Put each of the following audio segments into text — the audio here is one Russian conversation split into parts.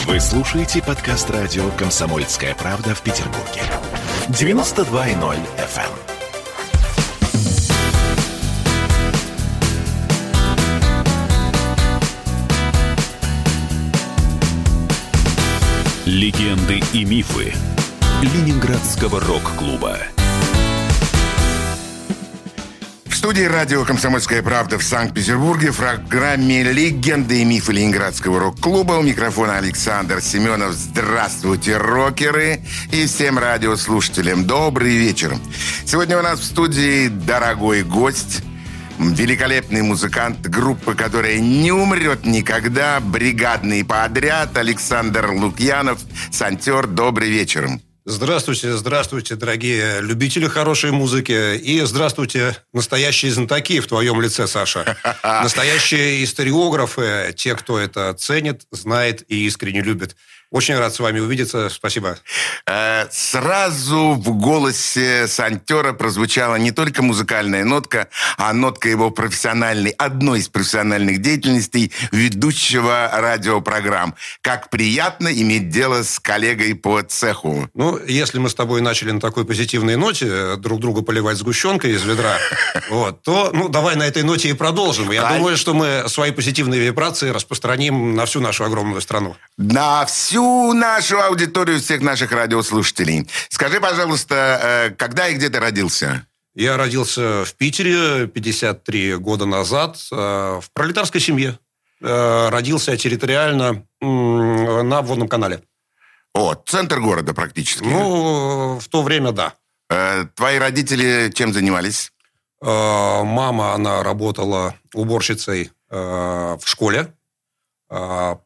Вы слушаете подкаст радио «Комсомольская правда» в Петербурге. 92.0 FM. Легенды и мифы Ленинградского рок-клуба. В студии радио «Комсомольская правда» в Санкт-Петербурге в программе «Легенды и мифы Ленинградского рок-клуба». У микрофона Александр Семенов. Здравствуйте, рокеры! И всем радиослушателям добрый вечер. Сегодня у нас в студии дорогой гость, великолепный музыкант группы, которая не умрет никогда, бригадный подряд, Александр Лукьянов. Сантёр, добрый вечер. Здравствуйте, здравствуйте, дорогие любители хорошей музыки. И здравствуйте, настоящие знатоки в твоем лице, Саша. Настоящие историографы, те, кто это ценит, знает и искренне любит. Очень рад с вами увидеться. Спасибо. Сразу в голосе Сантёра прозвучала не только музыкальная нотка, а нотка его профессиональной, одной из профессиональных деятельностей ведущего радиопрограмм. Как приятно иметь дело с коллегой по цеху. Ну, если мы с тобой начали на такой позитивной ноте друг друга поливать сгущенкой из ведра, то давай на этой ноте и продолжим. Я думаю, что мы свои позитивные вибрации распространим на всю нашу огромную страну. На всю нашу аудиторию, всех наших радиослушателей. Скажи, пожалуйста, когда и где ты родился? Я родился в Питере 53 года назад в пролетарской семье. Родился территориально на Обводном канале. О, центр города практически. Ну, в то время, да. Твои родители чем занимались? Мама, она работала уборщицей в школе.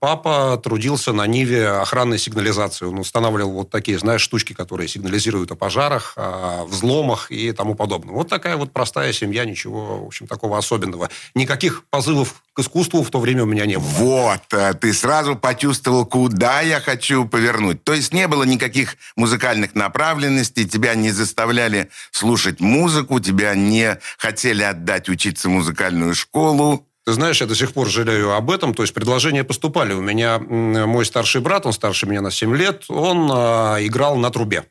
Папа трудился на ниве охранной сигнализации. Он устанавливал вот такие, знаешь, штучки, которые сигнализируют о пожарах, о взломах и тому подобное. Вот такая вот простая семья, ничего, в общем, такого особенного. Никаких позывов к искусству в то время у меня не было. Вот, ты сразу почувствовал, куда я хочу повернуть. То есть не было никаких музыкальных направленностей, тебя не заставляли слушать музыку, тебя не хотели отдать учиться в музыкальную школу. Ты знаешь, я до сих пор жалею об этом. То есть предложения поступали. У меня мой старший брат, он старше меня на 7 лет, он играл на трубе.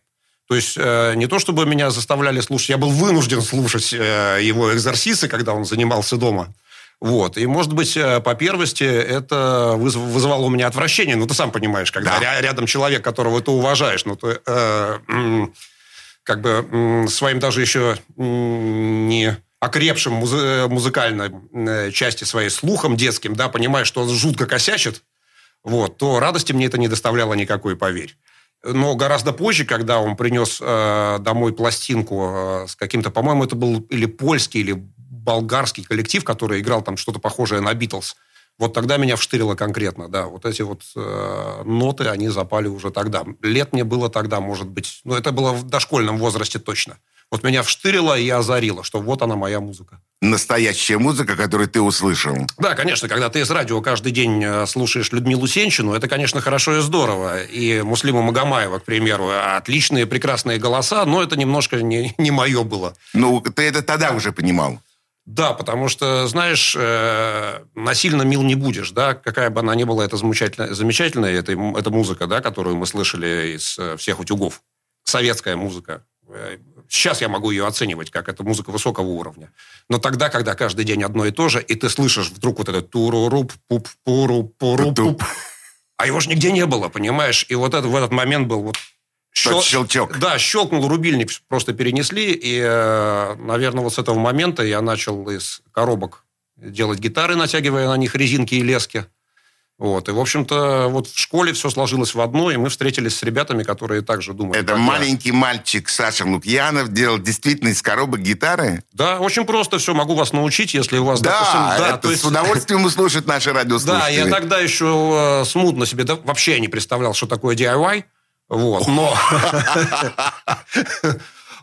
То есть не то, чтобы меня заставляли слушать, я был вынужден слушать его экзорсисы, когда он занимался дома. Вот. И, может быть, по первости это вызывало у меня отвращение. Ну, ты сам понимаешь, когда рядом человек, которого ты уважаешь, но ты своим даже еще не... окрепшим музыкальной части своей слухом детским, да, понимая, что он жутко косячит, то радости мне это не доставляло никакой, поверь. Но гораздо позже, когда он принес домой пластинку с каким-то, по-моему, это был или польский, или болгарский коллектив, который играл там что-то похожее на Beatles, вот тогда меня вштырило конкретно, да. Вот эти вот ноты, они запали уже тогда. Лет мне было тогда, может быть, это было в дошкольном возрасте точно. Вот меня вштырило и озарило, что вот она моя музыка. Настоящая музыка, которую ты услышал. Да, конечно, когда ты из радио каждый день слушаешь Людмилу Сенчину, это, конечно, хорошо и здорово. И Муслима Магомаева, к примеру, отличные, прекрасные голоса, но это немножко не мое было. Ты это тогда уже понимал. Да, потому что, знаешь, насильно мил не будешь, да, какая бы она ни была, это замечательная эта музыка, да, которую мы слышали из всех утюгов. Советская музыка. Сейчас я могу ее оценивать, как это музыка высокого уровня. Но тогда, когда каждый день одно и то же, и ты слышишь вдруг вот это туру-руп-пуп-пуру-пуру-пуп, а его же нигде не было, понимаешь? И вот это, в этот момент был вот... щелчок. Да, щелкнул рубильник, просто перенесли, и, наверное, вот с этого момента я начал из коробок делать гитары, натягивая на них резинки и лески. Вот. И, в общем-то, вот в школе все сложилось в одно, и мы встретились с ребятами, которые также думали. Это маленький мальчик Саша Лукьянов делал действительно из коробок гитары? Да, очень просто все, могу вас научить, если у вас... Да, допустим, это с удовольствием услышат наши радиослушатели. Да, я тогда еще смутно себе вообще не представлял, что такое DIY. Вот,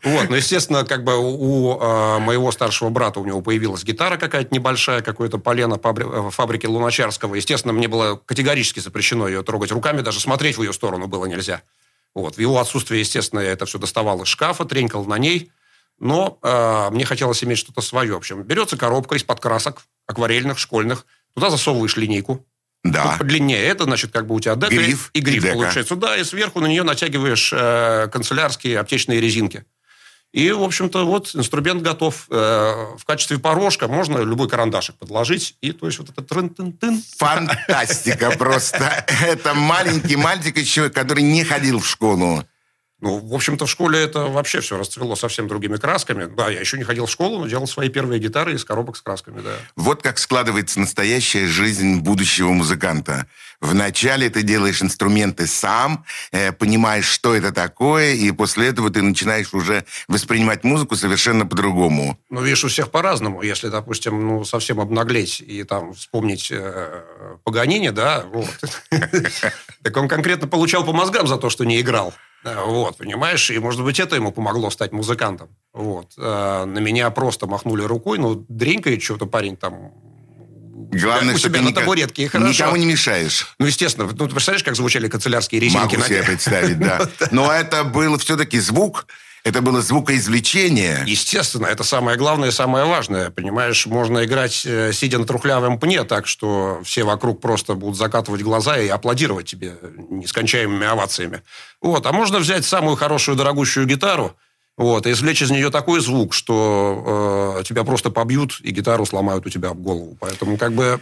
но, естественно, как бы у моего старшего брата у него появилась гитара какая-то небольшая, какое-то полено фабрики Луначарского. Естественно, мне было категорически запрещено ее трогать руками, даже смотреть в ее сторону было нельзя. Вот. В его отсутствие, естественно, я это все доставал из шкафа, тренькал на ней, но мне хотелось иметь что-то свое. В общем, берется коробка из-под красок, акварельных, школьных, туда засовываешь линейку, Да. Подлиннее это, значит, как бы у тебя дека и гриф и получается. Да, и сверху на нее натягиваешь канцелярские аптечные резинки. И, в общем-то, вот инструмент готов. В качестве порожка можно любой карандашик подложить. И, то есть, вот это трын-тын-тын. Фантастика просто. Это маленький мальчик и человек, который не ходил в школу. Ну, в общем-то, в школе это вообще все расцвело совсем другими красками. Да, я еще не ходил в школу, но делал свои первые гитары из коробок с красками, да. Вот как складывается настоящая жизнь будущего музыканта. Вначале ты делаешь инструменты сам, понимаешь, что это такое, и после этого ты начинаешь уже воспринимать музыку совершенно по-другому. Ну, видишь, у всех по-разному. Если, допустим, ну, совсем обнаглеть и там вспомнить Паганини, да, вот. Так он конкретно получал по мозгам за то, что не играл. Вот, понимаешь? И, может быть, это ему помогло стать музыкантом. Вот. А на меня просто махнули рукой, ну, дренькает что-то парень там. Главное, у тебя на табуретке, и хорошо. Никому не мешаешь. Ну, естественно. Ну, ты представляешь, как звучали канцелярские резинки? Могу себе представить, да. Но это был все-таки звук. Это было звукоизвлечение. Естественно, это самое главное и самое важное. Понимаешь, можно играть, сидя на трухлявом пне, так что все вокруг просто будут закатывать глаза и аплодировать тебе нескончаемыми овациями. Вот. А можно взять самую хорошую, дорогущую гитару, вот, и извлечь из нее такой звук, что тебя просто побьют и гитару сломают у тебя об голову. Поэтому как бы...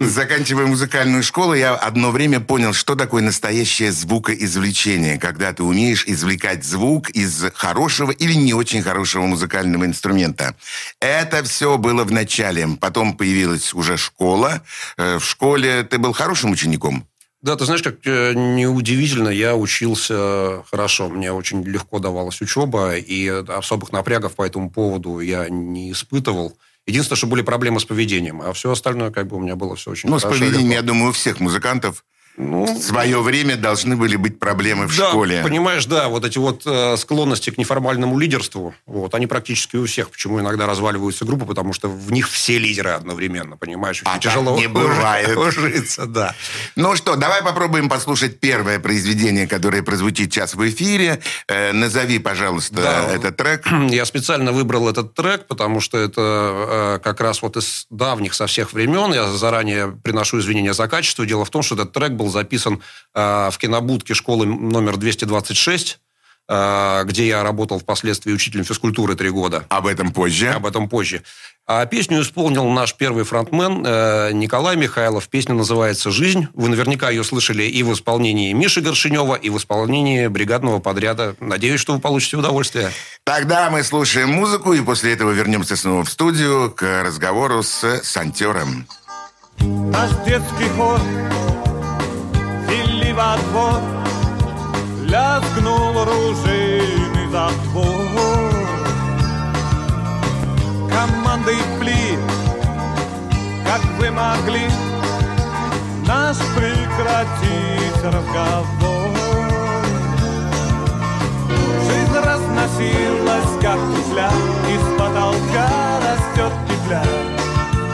Заканчивая музыкальную школу, я одно время понял, что такое настоящее звукоизвлечение, когда ты умеешь извлекать звук из хорошего или не очень хорошего музыкального инструмента. Это все было в начале. Потом появилась уже школа. В школе ты был хорошим учеником? Да, ты знаешь, как неудивительно, я учился хорошо. Мне очень легко давалась учеба, и особых напрягов по этому поводу я не испытывал. Единственное, что были проблемы с поведением, а все остальное как бы у меня было все очень хорошо. Ну, с поведением, я думаю, у всех музыкантов в свое время должны были быть проблемы в школе. Да, понимаешь, да, вот эти вот склонности к неформальному лидерству, вот, они практически у всех. Почему иногда разваливаются группы, потому что в них все лидеры одновременно, понимаешь? Очень тяжело не бывает. Ужиться, да. Ну что, давай попробуем послушать первое произведение, которое прозвучит сейчас в эфире. Назови, пожалуйста, этот трек. Я специально выбрал этот трек, потому что это как раз вот из давних со всех времен. Я заранее приношу извинения за качество. Дело в том, что этот трек был записан в кинобудке школы номер 226, где я работал впоследствии учителем физкультуры 3 года. Об этом позже. А песню исполнил наш первый фронтмен Николай Михайлов. Песня называется «Жизнь». Вы наверняка ее слышали и в исполнении Миши Горшинева, и в исполнении бригадного подряда. Надеюсь, что вы получите удовольствие. Тогда мы слушаем музыку, и после этого вернемся снова в студию к разговору с Сантёром. Наш детский хор во двор, лязгнул ружейный затвор. Команды пли, как вы могли нас прекратить разговор. Жизнь разносилась, как петля, из потолка растет петля,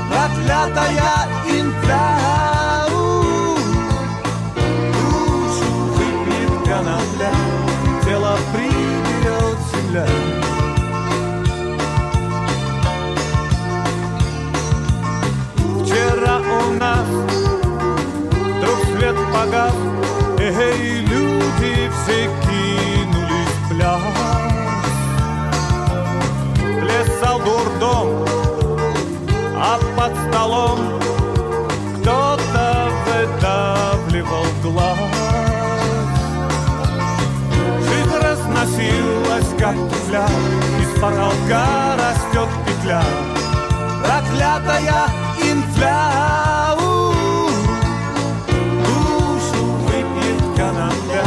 проклятая инфляция. Тело приберет земля. Вчера у нас вдруг свет погас, эй, люди все кинулись в пляс. Плясал дурдом, а под столом кто-то выдавливал глаз. Разносилась, как петля, из потолка растет петля, проклятая инфля. Душу выпьет конопля,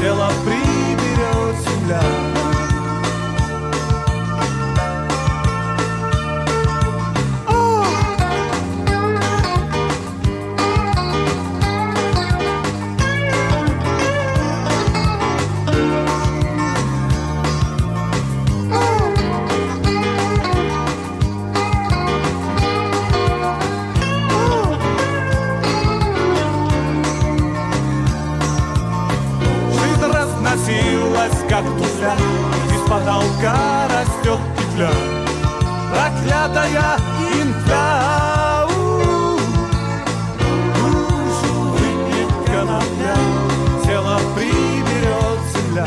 тело приберет земля. Как петля, из потолка растет петля, проклятая инфля. Уж тебя, тело приберет земля.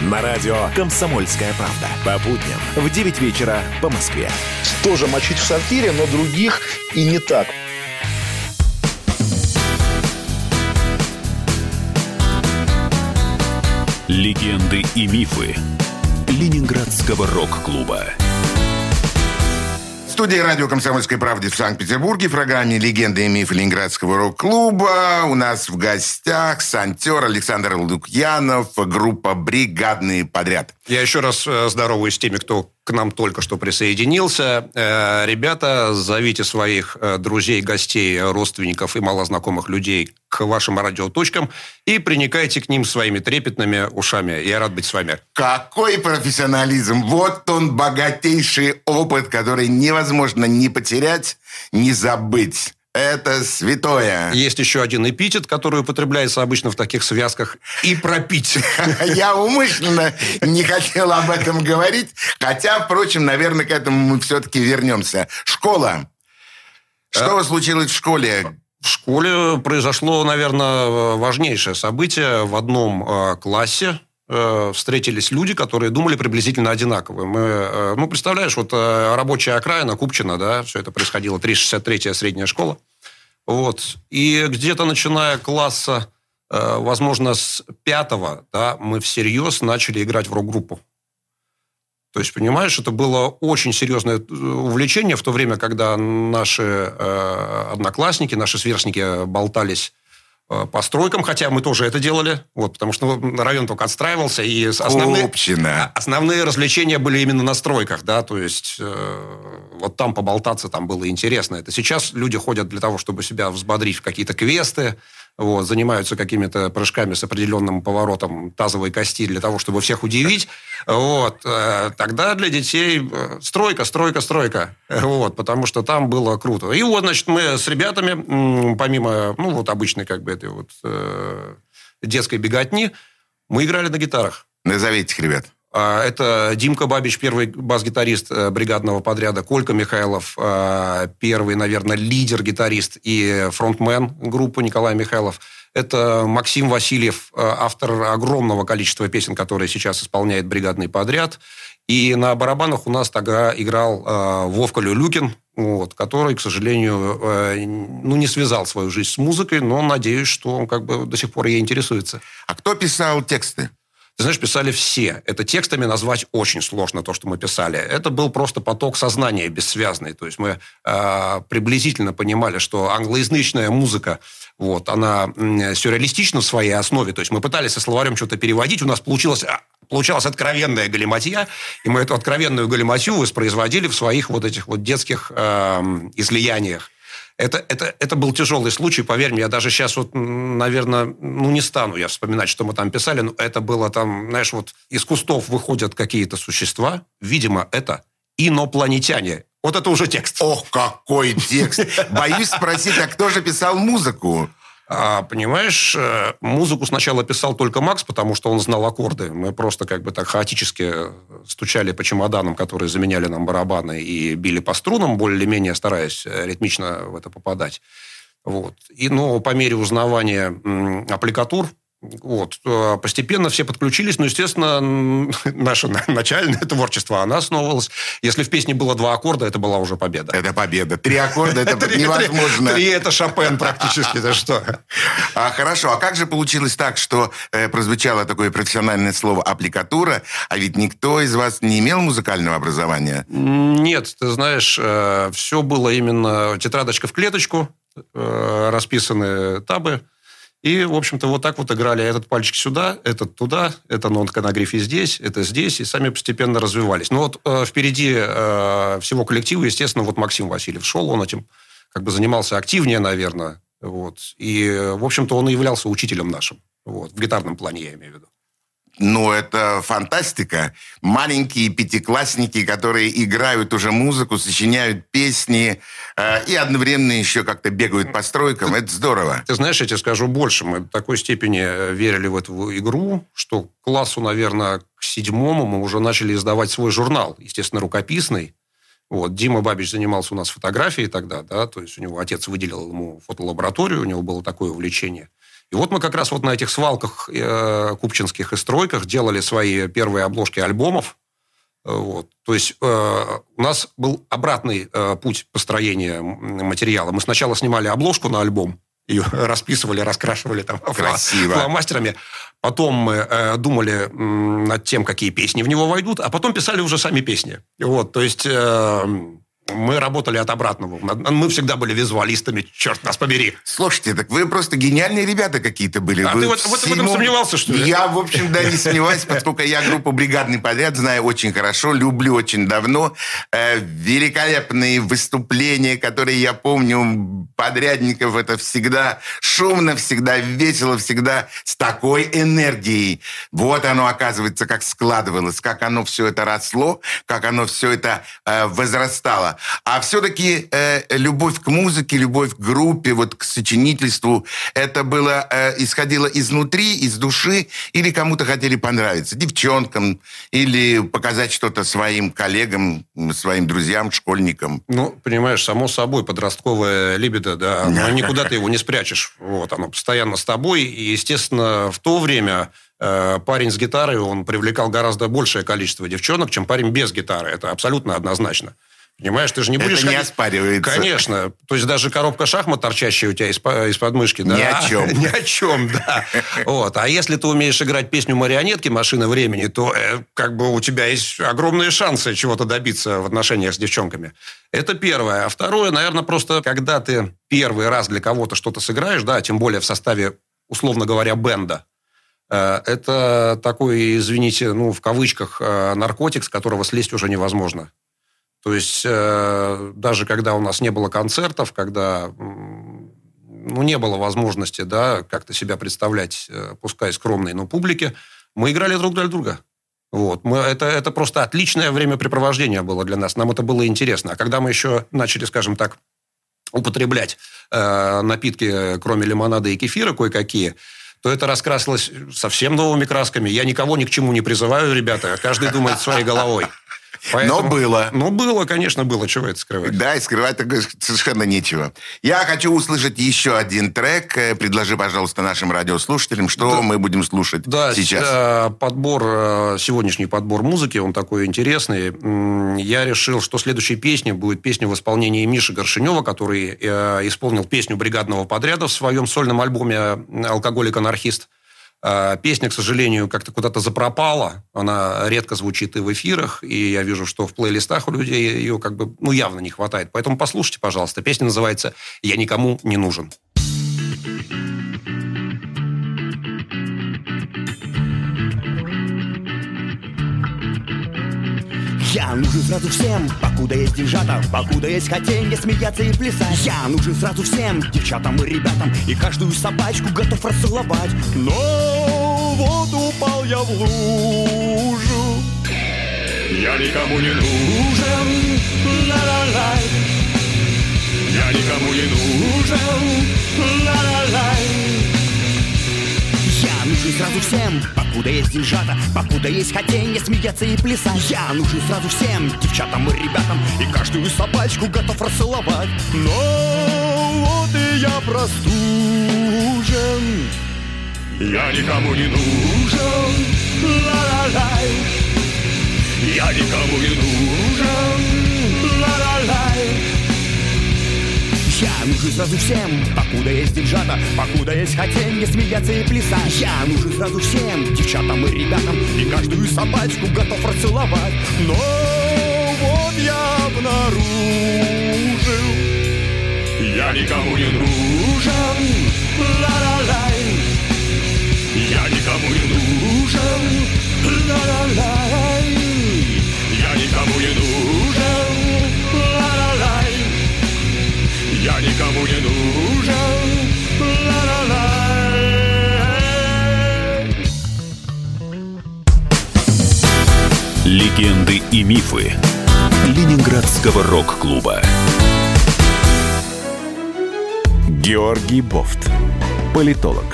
На радио «Комсомольская правда». По будням в 9 вечера по Москве. Тоже мочить в сортире, но других и не так. Легенды и мифы Ленинградского рок-клуба. В студии радио «Комсомольской правды» в Санкт-Петербурге в программе «Легенды и мифы Ленинградского рок-клуба». У нас в гостях сантёр Александр Лукьянов, группа «Бригадный подряд». Я еще раз здороваюсь с теми, кто к нам только что присоединился. Ребята, зовите своих друзей, гостей, родственников и малознакомых людей к вашим радиоточкам и приникайте к ним своими трепетными ушами. Я рад быть с вами. Какой профессионализм! Вот он, богатейший опыт, который невозможно ни потерять, ни забыть. Это святое. Есть еще один эпитет, который употребляется обычно в таких связках. И пропить. Я умышленно не хотел об этом говорить. Хотя, впрочем, наверное, к этому мы все-таки вернемся. Школа. Что случилось в школе? В школе произошло, наверное, важнейшее событие. В одном классе встретились люди, которые думали приблизительно одинаково. Мы, представляешь, вот рабочая окраина, Купчино, да, все это происходило, 363-я средняя школа. Вот. И где-то начиная класса, возможно, с 5-го, да, мы всерьез начали играть в рок-группу. То есть, понимаешь, это было очень серьезное увлечение в то время, когда наши одноклассники, наши сверстники болтались по стройкам, хотя мы тоже это делали, вот, потому что район только отстраивался, и основные развлечения были именно на стройках, да, то есть вот там поболтаться, там было интересно. Это сейчас люди ходят для того, чтобы себя взбодрить в какие-то квесты, вот, занимаются какими-то прыжками с определенным поворотом тазовой кости для того, чтобы всех удивить. Вот. Тогда для детей стройка, вот, потому что там было круто. И вот, значит, мы с ребятами, помимо, обычной, этой вот детской беготни, мы играли на гитарах. Назовите их, ребят. Это Димка Бабич, первый бас-гитарист бригадного подряда, Колька Михайлов, первый, наверное, лидер-гитарист и фронтмен группы Николай Михайлов. Это Максим Васильев, автор огромного количества песен, которые сейчас исполняет бригадный подряд. И на барабанах у нас тогда играл Вовка Люлюкин, вот, который, к сожалению, не связал свою жизнь с музыкой, но надеюсь, что он до сих пор ей интересуется. А кто писал тексты? Ты знаешь, писали все. Это текстами назвать очень сложно, то, что мы писали. Это был просто поток сознания бессвязный. То есть мы приблизительно понимали, что англоязычная музыка, вот, она сюрреалистична в своей основе. То есть мы пытались со словарем что-то переводить. У нас получалась откровенная галиматья. И мы эту откровенную галиматью воспроизводили в своих вот этих вот детских излияниях. Это был тяжелый случай, поверь мне, я даже сейчас, не стану я вспоминать, что мы там писали, но это было там, из кустов выходят какие-то существа, видимо, это инопланетяне. Вот это уже текст. Ох, какой текст! Боюсь спросить, а кто же писал музыку? Понимаешь, музыку сначала писал только Макс, потому что он знал аккорды. Мы просто так хаотически стучали по чемоданам, которые заменяли нам барабаны, и били по струнам, более-менее стараясь ритмично в это попадать. Вот. И, по мере узнавания аппликатур, Вот. Постепенно все подключились, но, естественно, наше начальное творчество, оно основывалось. Если в песне было 2 аккорда, это была уже победа. Это победа. 3 аккорда, это невозможно. 3 это Шопен практически, это что? Хорошо, а как же получилось так, что прозвучало такое профессиональное слово «аппликатура», а ведь никто из вас не имел музыкального образования? Нет, ты знаешь, все было именно тетрадочка в клеточку, расписаны табы. И, в общем-то, вот так вот играли. Этот пальчик сюда, этот туда, это нонконогрифия здесь, это здесь. И сами постепенно развивались. Но вот впереди всего коллектива, естественно, вот Максим Васильев шел. Он этим как бы занимался активнее, наверное. Вот. И, в общем-то, он и являлся учителем нашим. Вот. В гитарном плане, я имею в виду. Ну, это фантастика. Маленькие пятиклассники, которые играют уже музыку, сочиняют песни и одновременно еще как-то бегают по стройкам. Это здорово. Ты знаешь, я тебе скажу больше. Мы в такой степени верили в эту игру, что к классу, наверное, к 7-му мы уже начали издавать свой журнал, естественно, рукописный. Вот. Дима Бабич занимался у нас фотографией тогда, да, то есть у него отец выделил ему фотолабораторию, у него было такое увлечение. И вот мы как раз вот на этих свалках купчинских и стройках делали свои первые обложки альбомов. Вот. То есть у нас был обратный путь построения материала. Мы сначала снимали обложку на альбом, ее расписывали, раскрашивали там фломастерами. Потом мы думали над тем, какие песни в него войдут, а потом писали уже сами песни. Вот, то есть... Мы работали от обратного. Мы всегда были визуалистами, черт нас побери. Слушайте, так вы просто гениальные ребята какие-то были. А вы ты вот в этом сомневался, что ли? Я, в общем, да, не сомневаюсь, поскольку я группу «Бригадный подряд» знаю очень хорошо, люблю очень давно. Великолепные выступления, которые я помню, подрядников, это всегда шумно, всегда весело, всегда с такой энергией. Вот оно, оказывается, как складывалось, как оно все это росло, как оно все это возрастало. А все-таки любовь к музыке, любовь к группе, вот к сочинительству, это было, исходило изнутри, из души, или кому-то хотели понравиться, девчонкам, или показать что-то своим коллегам, своим друзьям, школьникам? Ну, понимаешь, само собой, подростковая либидо, да, но никуда ты его не спрячешь. Вот, оно постоянно с тобой, и, естественно, в то время... Парень с гитарой, он привлекал гораздо большее количество девчонок, чем парень без гитары. Это абсолютно однозначно. Понимаешь, ты же не будешь... Это не оспаривается. Конечно. То есть даже коробка шахмат, торчащая у тебя из подмышки... Ни да? о чем. Ни о чем, да. Вот. А если ты умеешь играть песню «Марионетки» «Машина времени», то как бы у тебя есть огромные шансы чего-то добиться в отношениях с девчонками. Это первое. А второе, наверное, просто когда ты первый раз для кого-то что-то сыграешь, да, тем более в составе, условно говоря, бенда, это такой, извините, ну, в кавычках, наркотик, с которого слезть уже невозможно. То есть даже когда у нас не было концертов, когда ну, не было возможности, да, как-то себя представлять, пускай скромной, но публике, мы играли друг для друга. Вот. Это просто отличное времяпрепровождение было для нас. Нам это было интересно. А когда мы еще начали, скажем так, употреблять напитки, кроме лимонада и кефира, кое-какие, то это раскрасилось совсем новыми красками. Я никого ни к чему не призываю, ребята. Каждый думает своей головой. Поэтому... Но было. Но было, конечно, было. Чего это скрывать? Да, и скрывать совершенно нечего. Я хочу услышать еще один трек. Предложи, пожалуйста, нашим радиослушателям, что да. мы будем слушать да, сейчас. Да, сегодняшний подбор музыки, он такой интересный. Я решил, что следующей песней будет песня в исполнении Миши Горшенева, который исполнил песню «Бригадного подряда» в своем сольном альбоме «Алкоголик-анархист». Песня, к сожалению, как-то куда-то запропала. Она редко звучит и в эфирах, и я вижу, что в плейлистах у людей ее как бы ну, явно не хватает. Поэтому послушайте, пожалуйста. Песня называется «Я никому не нужен». Я нужен сразу всем, покуда есть девчата, покуда есть хотенье смеяться и плясать. Я нужен сразу всем, девчатам и ребятам, и каждую собачку готов расцеловать. Но вот упал я в лужу, я никому не нужен, ла-ла-лай. Я никому не нужен, ла-ла-лай. Я нужен сразу всем, покуда есть деньжата, покуда есть хотенье смеяться и плясать. Я нужен сразу всем, девчатам и ребятам, и каждую собачку готов расцеловать. Но вот и я простужен, Я никому не нужен, ла-ла-лай. Я никому не нужен, ла-ла-лай. Я нужен сразу всем, покуда есть девчата, покуда есть хотенье смеяться и плясать. Я нужен сразу всем, девчатам и ребятам, и каждую собачку готов расцеловать. Но вот я обнаружил, я никому не нужен, ла-ла-лай. Я никому не нужен, ла-ла-лай. Я никому не нужен, ла-ла-лай. Я никому не нужен, ла-ла-лай. Легенды и мифы Ленинградского рок-клуба. Георгий Бофт. Политолог,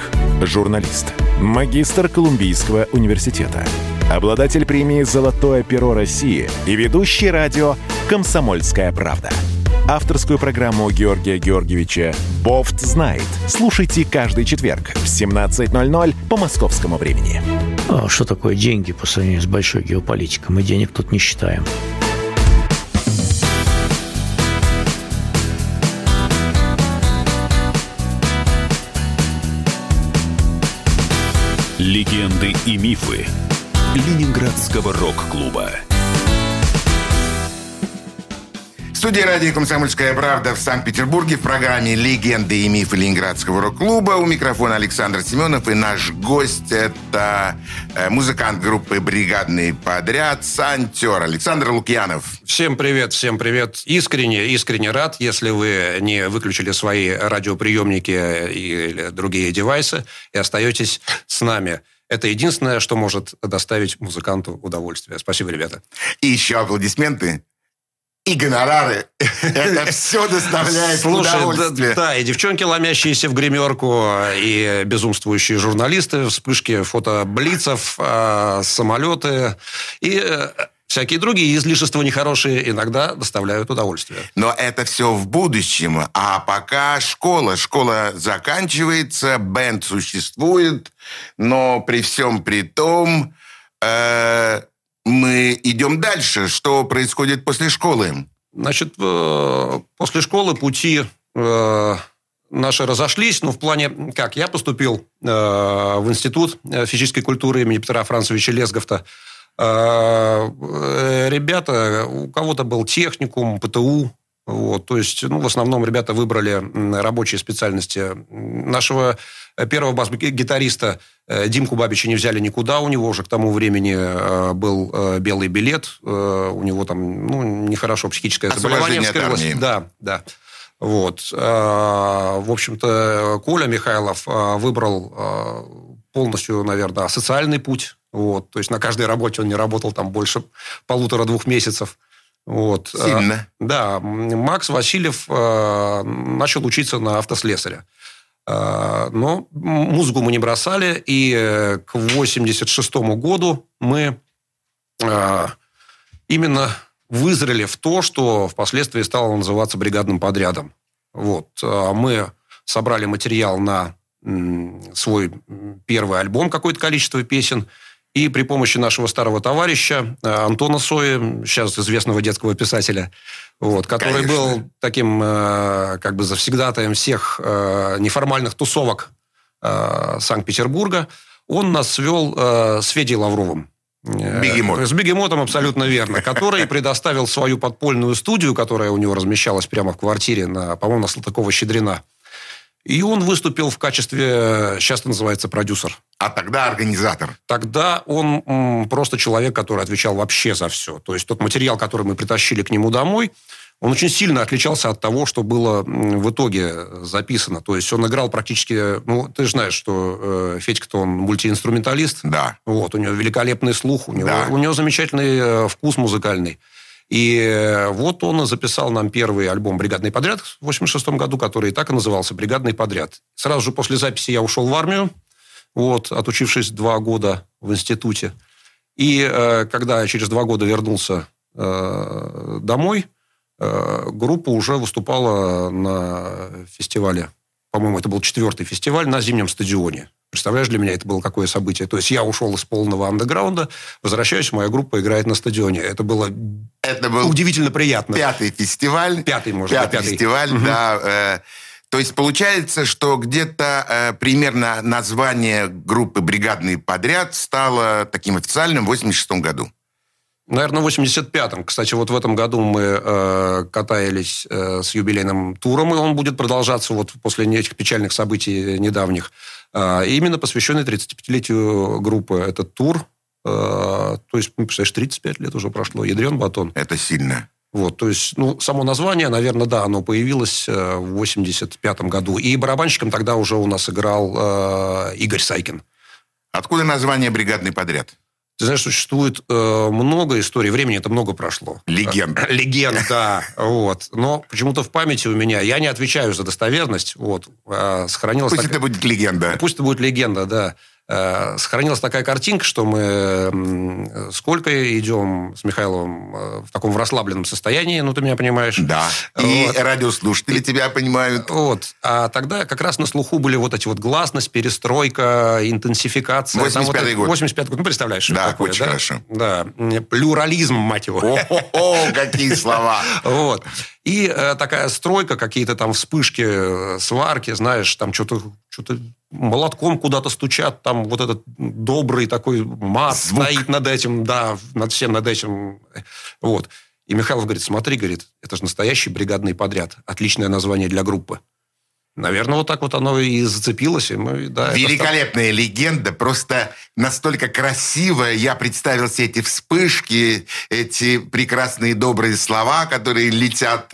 журналист, магистр Колумбийского университета, обладатель премии «Золотое перо России» и ведущий радио «Комсомольская правда». Авторскую программу Георгия Георгиевича «Бофт знает» слушайте каждый четверг в 17:00 по московскому времени. А что такое деньги по сравнению с большой геополитикой? Мы денег тут не считаем. Легенды и мифы Ленинградского рок-клуба. В студии радио «Комсомольская правда» в Санкт-Петербурге в программе «Легенды и мифы Ленинградского рок-клуба». У микрофона Александр Семенов, и наш гость – это музыкант группы «Бригадный подряд» Сантёр Александр Лукьянов. Всем привет, всем привет. Искренне рад, если вы не выключили свои радиоприемники или другие девайсы и остаетесь с нами. Это единственное, что может доставить музыканту удовольствие. Спасибо, ребята. И еще аплодисменты. И гонорары. Это все доставляет удовольствие. Да, и девчонки, ломящиеся в гримерку, и безумствующие журналисты, вспышки фотоблицев, самолеты и всякие другие излишества нехорошие иногда доставляют удовольствие. Но это все в будущем. А пока школа заканчивается, бэнд существует, но при всем при том... Мы идем дальше. Что происходит после школы? Значит, после школы пути наши разошлись. Ну, в плане, как, я поступил в Институт физической культуры имени Петра Францевича Лесгафта. Ребята, у кого-то был техникум, ПТУ. Вот, то есть, ну, в основном ребята выбрали рабочие специальности. Нашего первого бас-гитариста Димку Бабича не взяли никуда. У него уже к тому времени был белый билет. У него там, нехорошо психическое заболевание вскрылось. Да. Вот. В общем-то, Коля Михайлов выбрал полностью, наверное, социальный путь. Вот. То есть, на каждой работе он не работал там больше 1,5-2 месяцев. Вот. Сильно. Да, Макс Васильев начал учиться на автослесаря. Но музыку мы не бросали, и к 1986 году мы именно вызрели в то, что впоследствии стало называться бригадным подрядом. Вот. Мы собрали материал на свой первый альбом, какое-то количество песен. И при помощи нашего старого товарища Антона Соя, сейчас известного детского писателя, вот, который был таким как бы завсегдатаем всех неформальных тусовок Санкт-Петербурга, он нас свел с Федей Лавровым. Бегемот. С Бегемотом, абсолютно верно. Который предоставил свою подпольную студию, которая у него размещалась прямо в квартире, по-моему, на Салтыкова-Щедрина. И он выступил в качестве, сейчас это называется, продюсер. А тогда организатор. Тогда он просто человек, который отвечал вообще за все. То есть тот материал, который мы притащили к нему домой, он очень сильно отличался от того, что было в итоге записано. То есть он играл практически... Ну, ты же знаешь, что Федька-то он мультиинструменталист. Да. Вот, у него великолепный слух, у него замечательный вкус музыкальный. И вот он записал нам первый альбом «Бригадный подряд» в 1986 году, который так и назывался «Бригадный подряд». Сразу же после записи я ушел в армию, вот, отучившись 2 года в институте. И когда я через 2 года вернулся домой, группа уже выступала на фестивале. По-моему, это был 4-й фестиваль на Зимнем стадионе. Представляешь, для меня это было какое событие. То есть я ушел из полного андеграунда, возвращаюсь, моя группа играет на стадионе. Это было удивительно приятно. Пятый фестиваль, угу. Да. То есть получается, что где-то примерно название группы «Бригадный подряд» стало таким официальным в 86-м году. Наверное, в 85-м. Кстати, вот в этом году мы катались с юбилейным туром, и он будет продолжаться вот после этих печальных событий недавних. Именно посвященный 35-летию группы. Этот тур, то есть, ну, представляешь, 35 лет уже прошло, ядрен батон. Это сильно. Вот, то есть, ну, само название, наверное, да, оно появилось в 85-м году. И барабанщиком тогда уже у нас играл Игорь Сайкин. Откуда название «Бригадный подряд»? Ты знаешь, существует много историй. Времени это много прошло. Легенд, да. Вот. Но почему-то в памяти у меня... Я не отвечаю за достоверность. Вот. Сохранилась пусть это будет легенда. Пусть это будет легенда, да. Сохранилась такая картинка, что мы с Колькой идем с Михайловым в таком расслабленном состоянии, ну, ты меня понимаешь. Да, вот. И радиослушатели тебя понимают. Вот, а тогда как раз на слуху были вот эти вот гласность, перестройка, интенсификация. 85-й год. 85-й год, ну, представляешь, да, такое, очень да? Хорошо. Да, плюрализм, мать его. О-хо-хо, какие слова. Вот. И такая стройка, какие-то там вспышки, сварки, знаешь, там что-то молотком куда-то стучат, там вот этот добрый такой мат стоит над этим, да, над всем над этим. Вот. И Михайлов говорит, смотри, говорит, это же настоящий бригадный подряд. Отличное название для группы. Наверное, вот так вот оно и зацепилось. И мы, да, великолепная легенда. Просто настолько красиво я представил все эти вспышки, эти прекрасные добрые слова, которые летят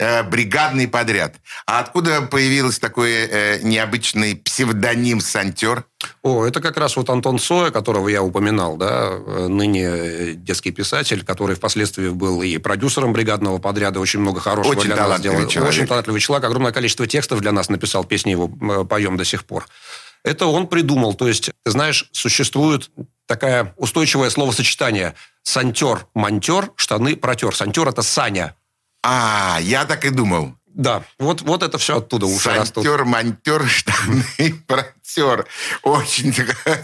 бригадный подряд. А откуда появился такой необычный псевдоним «Сантёр»? О, это как раз вот Антон Соя, которого я упоминал, да, ныне детский писатель, который впоследствии был и продюсером бригадного подряда, очень много хорошего для нас сделал. Очень талантливый человек, огромное количество текстов для нас написал, песни его поем до сих пор. Это он придумал, то есть, знаешь, существует такое устойчивое словосочетание «сантёр-монтёр», «штаны протёр». «Сантёр» — это Саня. А, я так и думал. Да, вот это все оттуда уши растут. Сантёр-монтёр, штаны протёр. Очень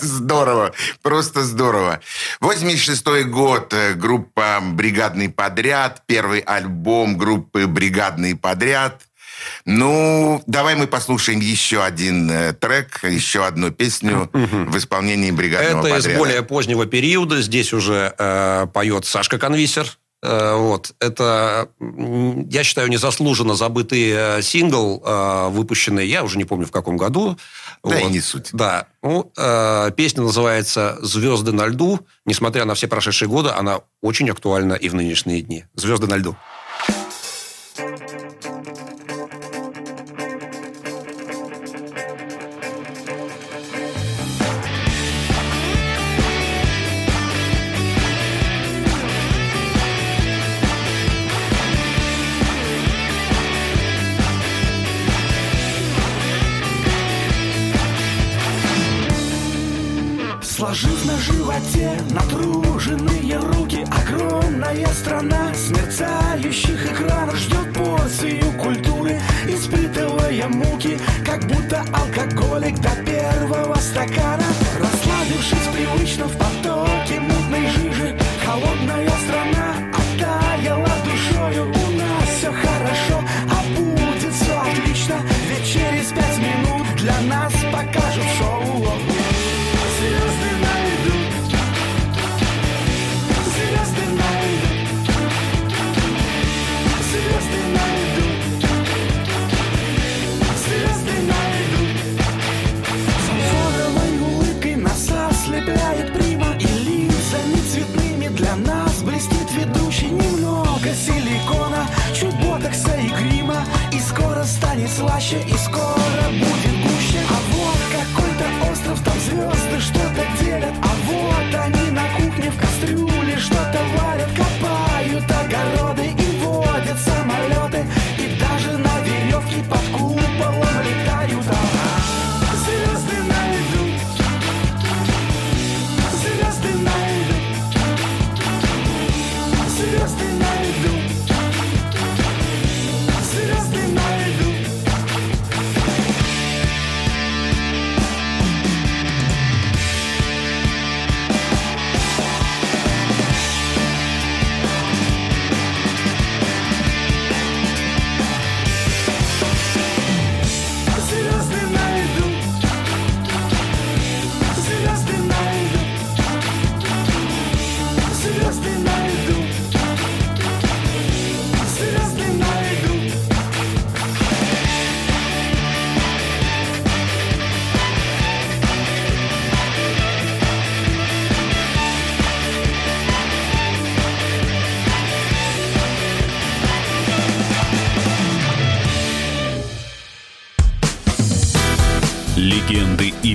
здорово, просто здорово. 86-й год, группа «Бригадный подряд», первый альбом группы «Бригадный подряд». Ну, давай мы послушаем еще один трек, еще одну песню в исполнении «Бригадного подряда». Это из более позднего периода, здесь уже поет Сашка Конвисер. Вот. Это, я считаю, незаслуженно забытый сингл, выпущенный, я уже не помню, в каком году. Да, вот. И не суть. Да. Ну, песня называется «Звезды на льду». Несмотря на все прошедшие годы, она очень актуальна и в нынешние дни. «Звезды на льду». Сложив на животе натруженные руки, огромная страна с мерцающих экранов ждет порцию культуры, испытывая муки, как будто алкоголик до первого стакана. Расслабившись привычно в потоке мутной жижи, холодная страна оттаяла душою. У нас все хорошо, а будет все отлично, ведь через 5 минут для нас покажут шоу. Немного силикона, чуть ботокса и грима, и скоро станет слаще, и скоро будет гуще. А вот какой-то остров, там звезды что-то делят, а вот они на кухне в кастрюле что-то варят, копают огороды и водят самолеты, и даже на веревке под куполом летают. Звезды на льду. и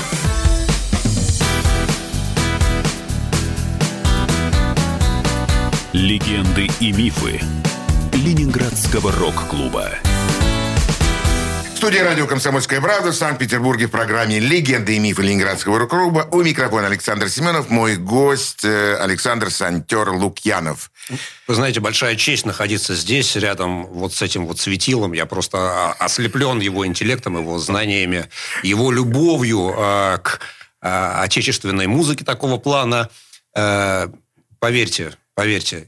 Легенды и мифы Ленинградского рок-клуба. В студии радио «Комсомольская правда» в Санкт-Петербурге в программе «Легенды и мифы Ленинградского рок-клуба». У микрофона Александр Семенов, мой гость Александр «Сантёр» Лукьянов. Вы знаете, большая честь находиться здесь, рядом вот с этим вот светилом. Я просто ослеплен его интеллектом, его знаниями, его любовью к отечественной музыке такого плана. Поверьте,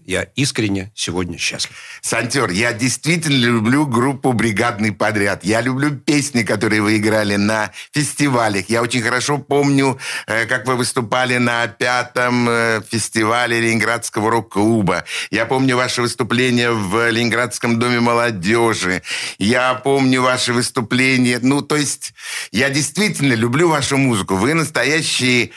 я искренне сегодня счастлив. Сантёр, я действительно люблю группу «Бригадный подряд». Я люблю песни, которые вы играли на фестивалях. Я очень хорошо помню, как вы выступали на 5-м фестивале Ленинградского рок-клуба. Я помню ваше выступление в Ленинградском доме молодежи. Я помню ваше выступление. Ну, то есть, я действительно люблю вашу музыку. Вы настоящие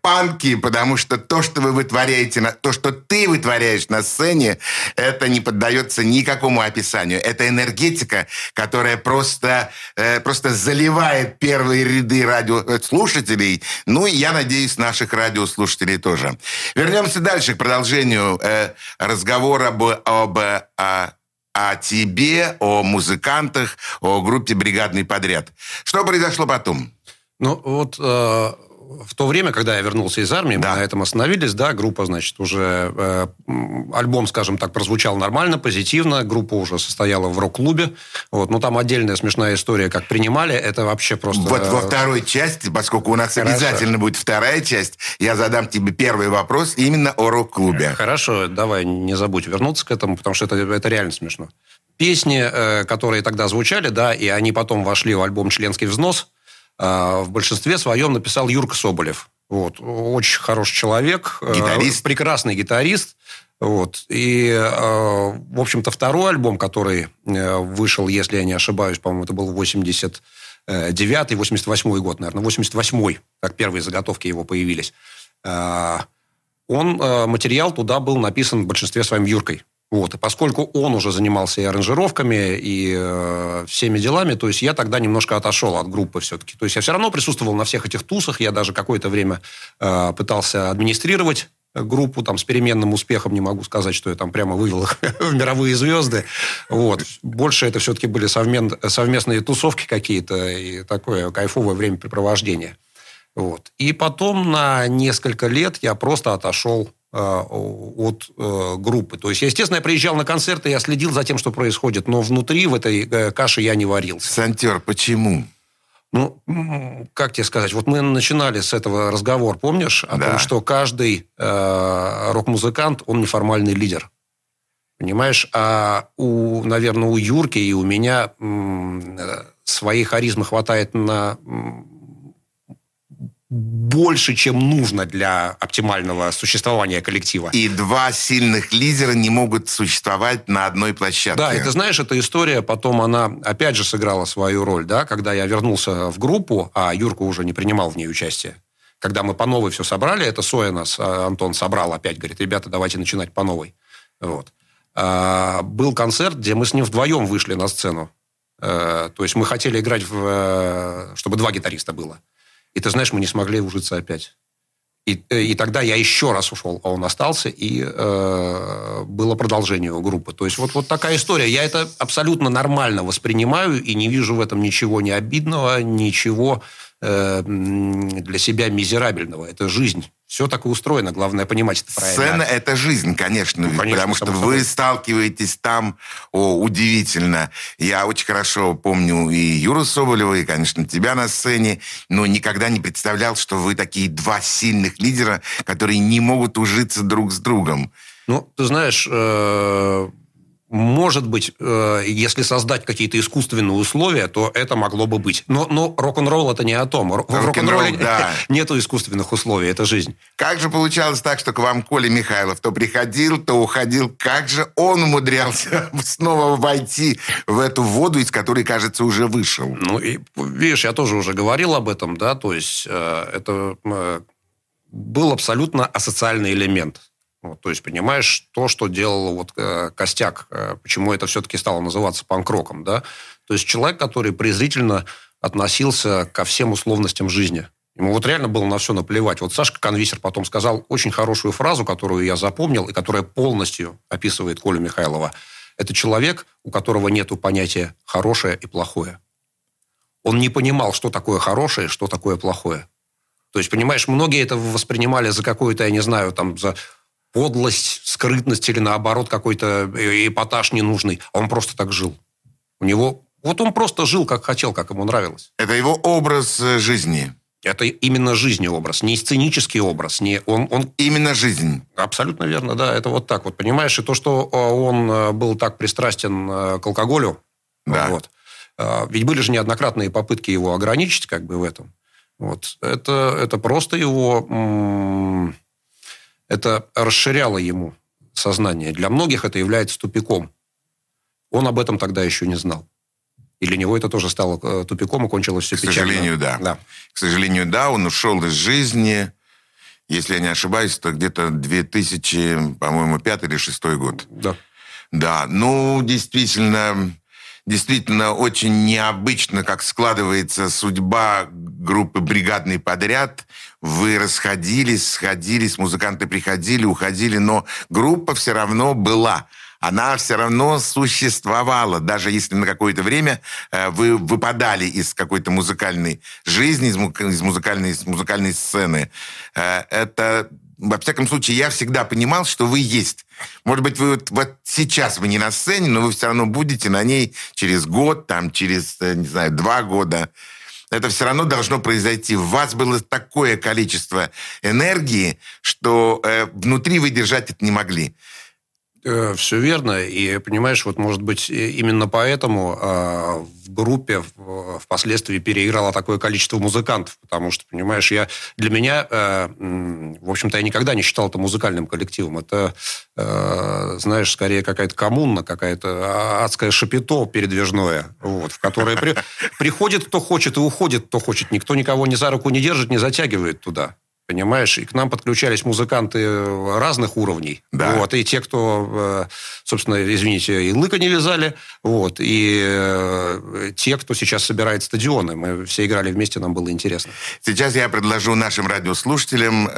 панки, потому что то, что вы вытворяете, то, что ты вытворяешь на сцене, это не поддается никакому описанию. Это энергетика, которая просто заливает первые ряды радиослушателей. Ну, и я надеюсь, наших радиослушателей тоже. Вернемся дальше к продолжению разговора о тебе, о музыкантах, о группе «Бригадный подряд». Что произошло потом? Ну, вот... В то время, когда я вернулся из армии, мы на этом остановились, группа, значит, уже... альбом, скажем так, прозвучал нормально, позитивно, группа уже состояла в рок-клубе, вот, но там отдельная смешная история, как принимали, это вообще просто... Вот во второй части, поскольку у нас обязательно будет вторая часть, я задам тебе первый вопрос именно о рок-клубе. Хорошо, давай, не забудь вернуться к этому, потому что это реально смешно. Песни, которые тогда звучали, и они потом вошли в альбом «Членский взнос», в большинстве своем написал Юрка Соболев. Вот. Очень хороший человек. Гитарист. Прекрасный гитарист. Вот. И, в общем-то, второй альбом, который вышел, если я не ошибаюсь, по-моему, это был 89-й, 88-й год, наверное. 88-й, как первые заготовки его появились. Материал туда был написан в большинстве своем Юркой. Вот. И поскольку он уже занимался и аранжировками, и всеми делами, то есть я тогда немножко отошел от группы все-таки. То есть я все равно присутствовал на всех этих тусах, я даже какое-то время пытался администрировать группу, там, с переменным успехом, не могу сказать, что я там прямо вывел их в мировые звезды. Вот. Больше это все-таки были совместные тусовки какие-то и такое кайфовое времяпрепровождение. Вот. И потом на несколько лет я просто отошел от группы. То есть, естественно, я приезжал на концерты, я следил за тем, что происходит, но внутри в этой каше я не варился. Сантёр, почему? Ну, как тебе сказать, вот мы начинали с этого разговор, помнишь, о том, что каждый рок-музыкант, он неформальный лидер. Понимаешь? А, наверное, у Юрки и у меня своей харизмы хватает на... больше, чем нужно для оптимального существования коллектива. И два сильных лидера не могут существовать на одной площадке. Да, и ты знаешь, эта история потом, она опять же сыграла свою роль, когда я вернулся в группу, а Юрка уже не принимал в ней участие. Когда мы по новой все собрали, это Соя нас, Антон, собрал опять, говорит, ребята, давайте начинать по новой. Вот. Был концерт, где мы с ним вдвоем вышли на сцену. То есть мы хотели играть, чтобы два гитариста было. И ты знаешь, мы не смогли ужиться опять. И тогда я еще раз ушел, а он остался, и было продолжение у группы. То есть вот такая история. Я это абсолютно нормально воспринимаю и не вижу в этом ничего не обидного, ничего для себя мизерабельного. Это жизнь. Все так и устроено. Главное понимать это правильно. Сцена – это жизнь, конечно. Ну, конечно, потому что вы сталкиваетесь там. О, удивительно. Я очень хорошо помню и Юру Соболева, и, конечно, тебя на сцене. Но никогда не представлял, что вы такие два сильных лидера, которые не могут ужиться друг с другом. Ну, ты знаешь... Может быть, если создать какие-то искусственные условия, то это могло бы быть. Но рок-н-ролл это не о том. В рок-н-ролле да. Нету искусственных условий, это жизнь. Как же получалось так, что к вам Коля Михайлов то приходил, то уходил? Как же он умудрялся снова войти в эту воду, из которой, кажется, уже вышел? Ну, и, видишь, я тоже уже говорил об этом, да, то есть это был абсолютно асоциальный элемент. Вот, то есть, понимаешь, то, что делал вот, Костяк, почему это все-таки стало называться панк-роком, да? То есть, человек, который презрительно относился ко всем условностям жизни. Ему вот реально было на все наплевать. Вот Сашка Конвисер потом сказал очень хорошую фразу, которую я запомнил, и которая полностью описывает Колю Михайлова. Это человек, у которого нет понятия «хорошее» и «плохое». Он не понимал, что такое хорошее, что такое плохое. То есть, понимаешь, многие это воспринимали за какое-то, я не знаю, там, за... подлость, скрытность или, наоборот, какой-то эпатаж ненужный. Он просто так жил. У него... Вот он просто жил, как хотел, как ему нравилось. Это его образ жизни. Это именно жизнь образ, не сценический образ. Не... Он... Именно жизнь. Абсолютно верно, да. Это вот так вот, понимаешь? И то, что он был так пристрастен к алкоголю, да. Вот. Ведь были же неоднократные попытки его ограничить как бы в этом. Вот. Это просто его... Это расширяло ему сознание. Для многих это является тупиком. Он об этом тогда еще не знал. И для него это тоже стало тупиком, и кончилось все печально. К сожалению, да, он ушел из жизни, если я не ошибаюсь, то где-то 2000, по-моему, 5 или 6 год. Да. Да, ну, действительно, очень необычно, как складывается судьба группы «Бригадный подряд». Вы расходились, сходились, музыканты приходили, уходили, но группа все равно была. Она все равно существовала, даже если на какое-то время вы выпадали из какой-то музыкальной жизни, из музыкальной сцены. Это, во всяком случае, я всегда понимал, что вы есть. Может быть, вы вот сейчас вы не на сцене, но вы все равно будете на ней через год, там, через, не знаю, 2 года. Это все равно должно произойти. В вас было такое количество энергии, что внутри вы держать это не могли. Все верно. И, понимаешь, вот, может быть, именно поэтому в группе впоследствии переиграло такое количество музыкантов. Потому что, понимаешь, в общем-то, я никогда не считал это музыкальным коллективом. Это, знаешь, скорее какая-то коммуна, какая-то адское шапито передвижное, вот, в которое приходит кто хочет и уходит кто хочет. Никто никого ни за руку не держит, не затягивает туда. Понимаешь, и к нам подключались музыканты разных уровней. Да. Вот, и те, кто, собственно, извините, и лыка не вязали, вот, и те, кто сейчас собирает стадионы. Мы все играли вместе, нам было интересно. Сейчас я предложу нашим радиослушателям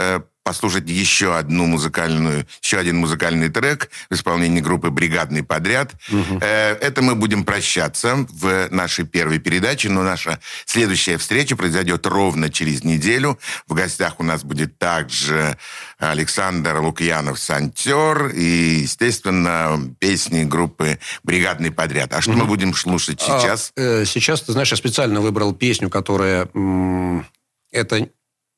послушать еще один музыкальный трек в исполнении группы «Бригадный подряд». Угу. Это мы будем прощаться в нашей первой передаче, но наша следующая встреча произойдет ровно через неделю. В гостях у нас будет также Александр Лукьянов, «Сантёр» и, естественно, песни группы «Бригадный подряд». А что мы будем слушать сейчас? Сейчас, ты знаешь, я специально выбрал песню, которая... Это...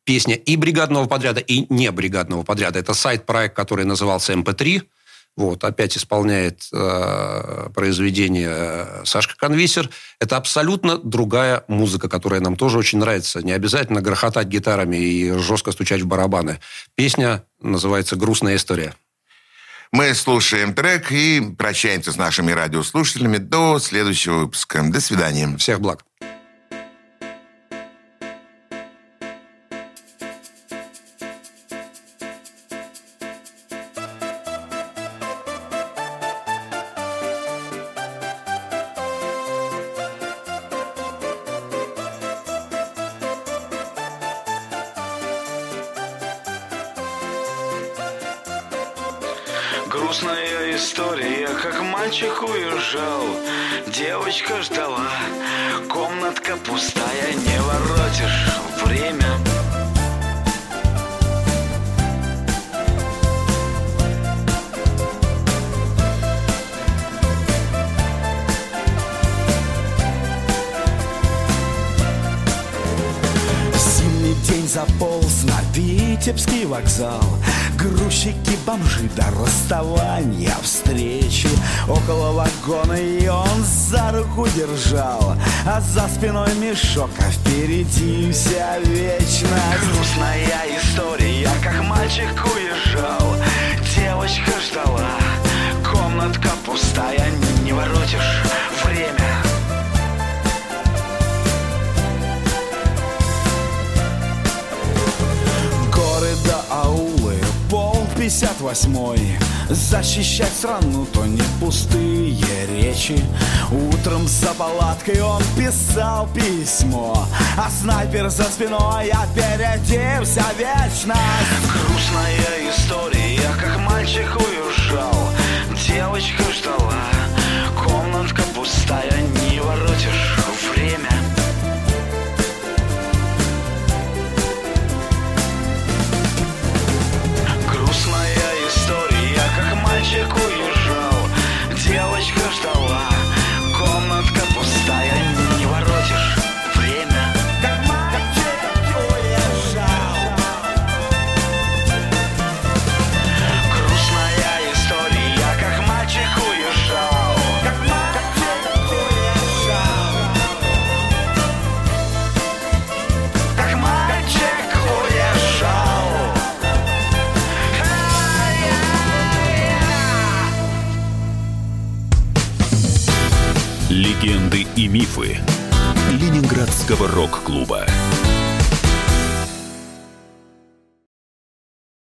Песня и бригадного подряда, и не бригадного подряда. Это сайт-проект, который назывался «МП-3». Вот, опять исполняет произведение Сашка Конвисер. Это абсолютно другая музыка, которая нам тоже очень нравится. Не обязательно грохотать гитарами и жестко стучать в барабаны. Песня называется «Грустная история». Мы слушаем трек и прощаемся с нашими радиослушателями до следующего выпуска. До свидания. Всех благ. Грустная история, как мальчик уезжал, девочка ждала, комнатка пустая, не воротишь время. Зимний день заполз на пик, Витебский вокзал. Грузчики-бомжи до расставания встречи. Около вагона и он за руку держал, а за спиной мешок, а впереди вся вечность. Грустная история, как мальчик уезжал. Девочка ждала, комнатка пустая, не воротишь время. Горы да аулы, пол 58-й. Защищать страну, то не пустые речи. Утром за палаткой он писал письмо, а снайпер за спиной, я переоделся вечно. Грустная история, как мальчик уезжал. Девочка ждала, комнатка пустая, не воротишь время. Грустная история, как мальчик уезжал. Девочка ждала, комнатка пустая, не воротишь время. Как мальчик уезжал. Грустная история, как мальчик уезжал. Как мальчик уезжал. Как мальчик уезжал. Легенды и мифы Ленинградского рок-клуба.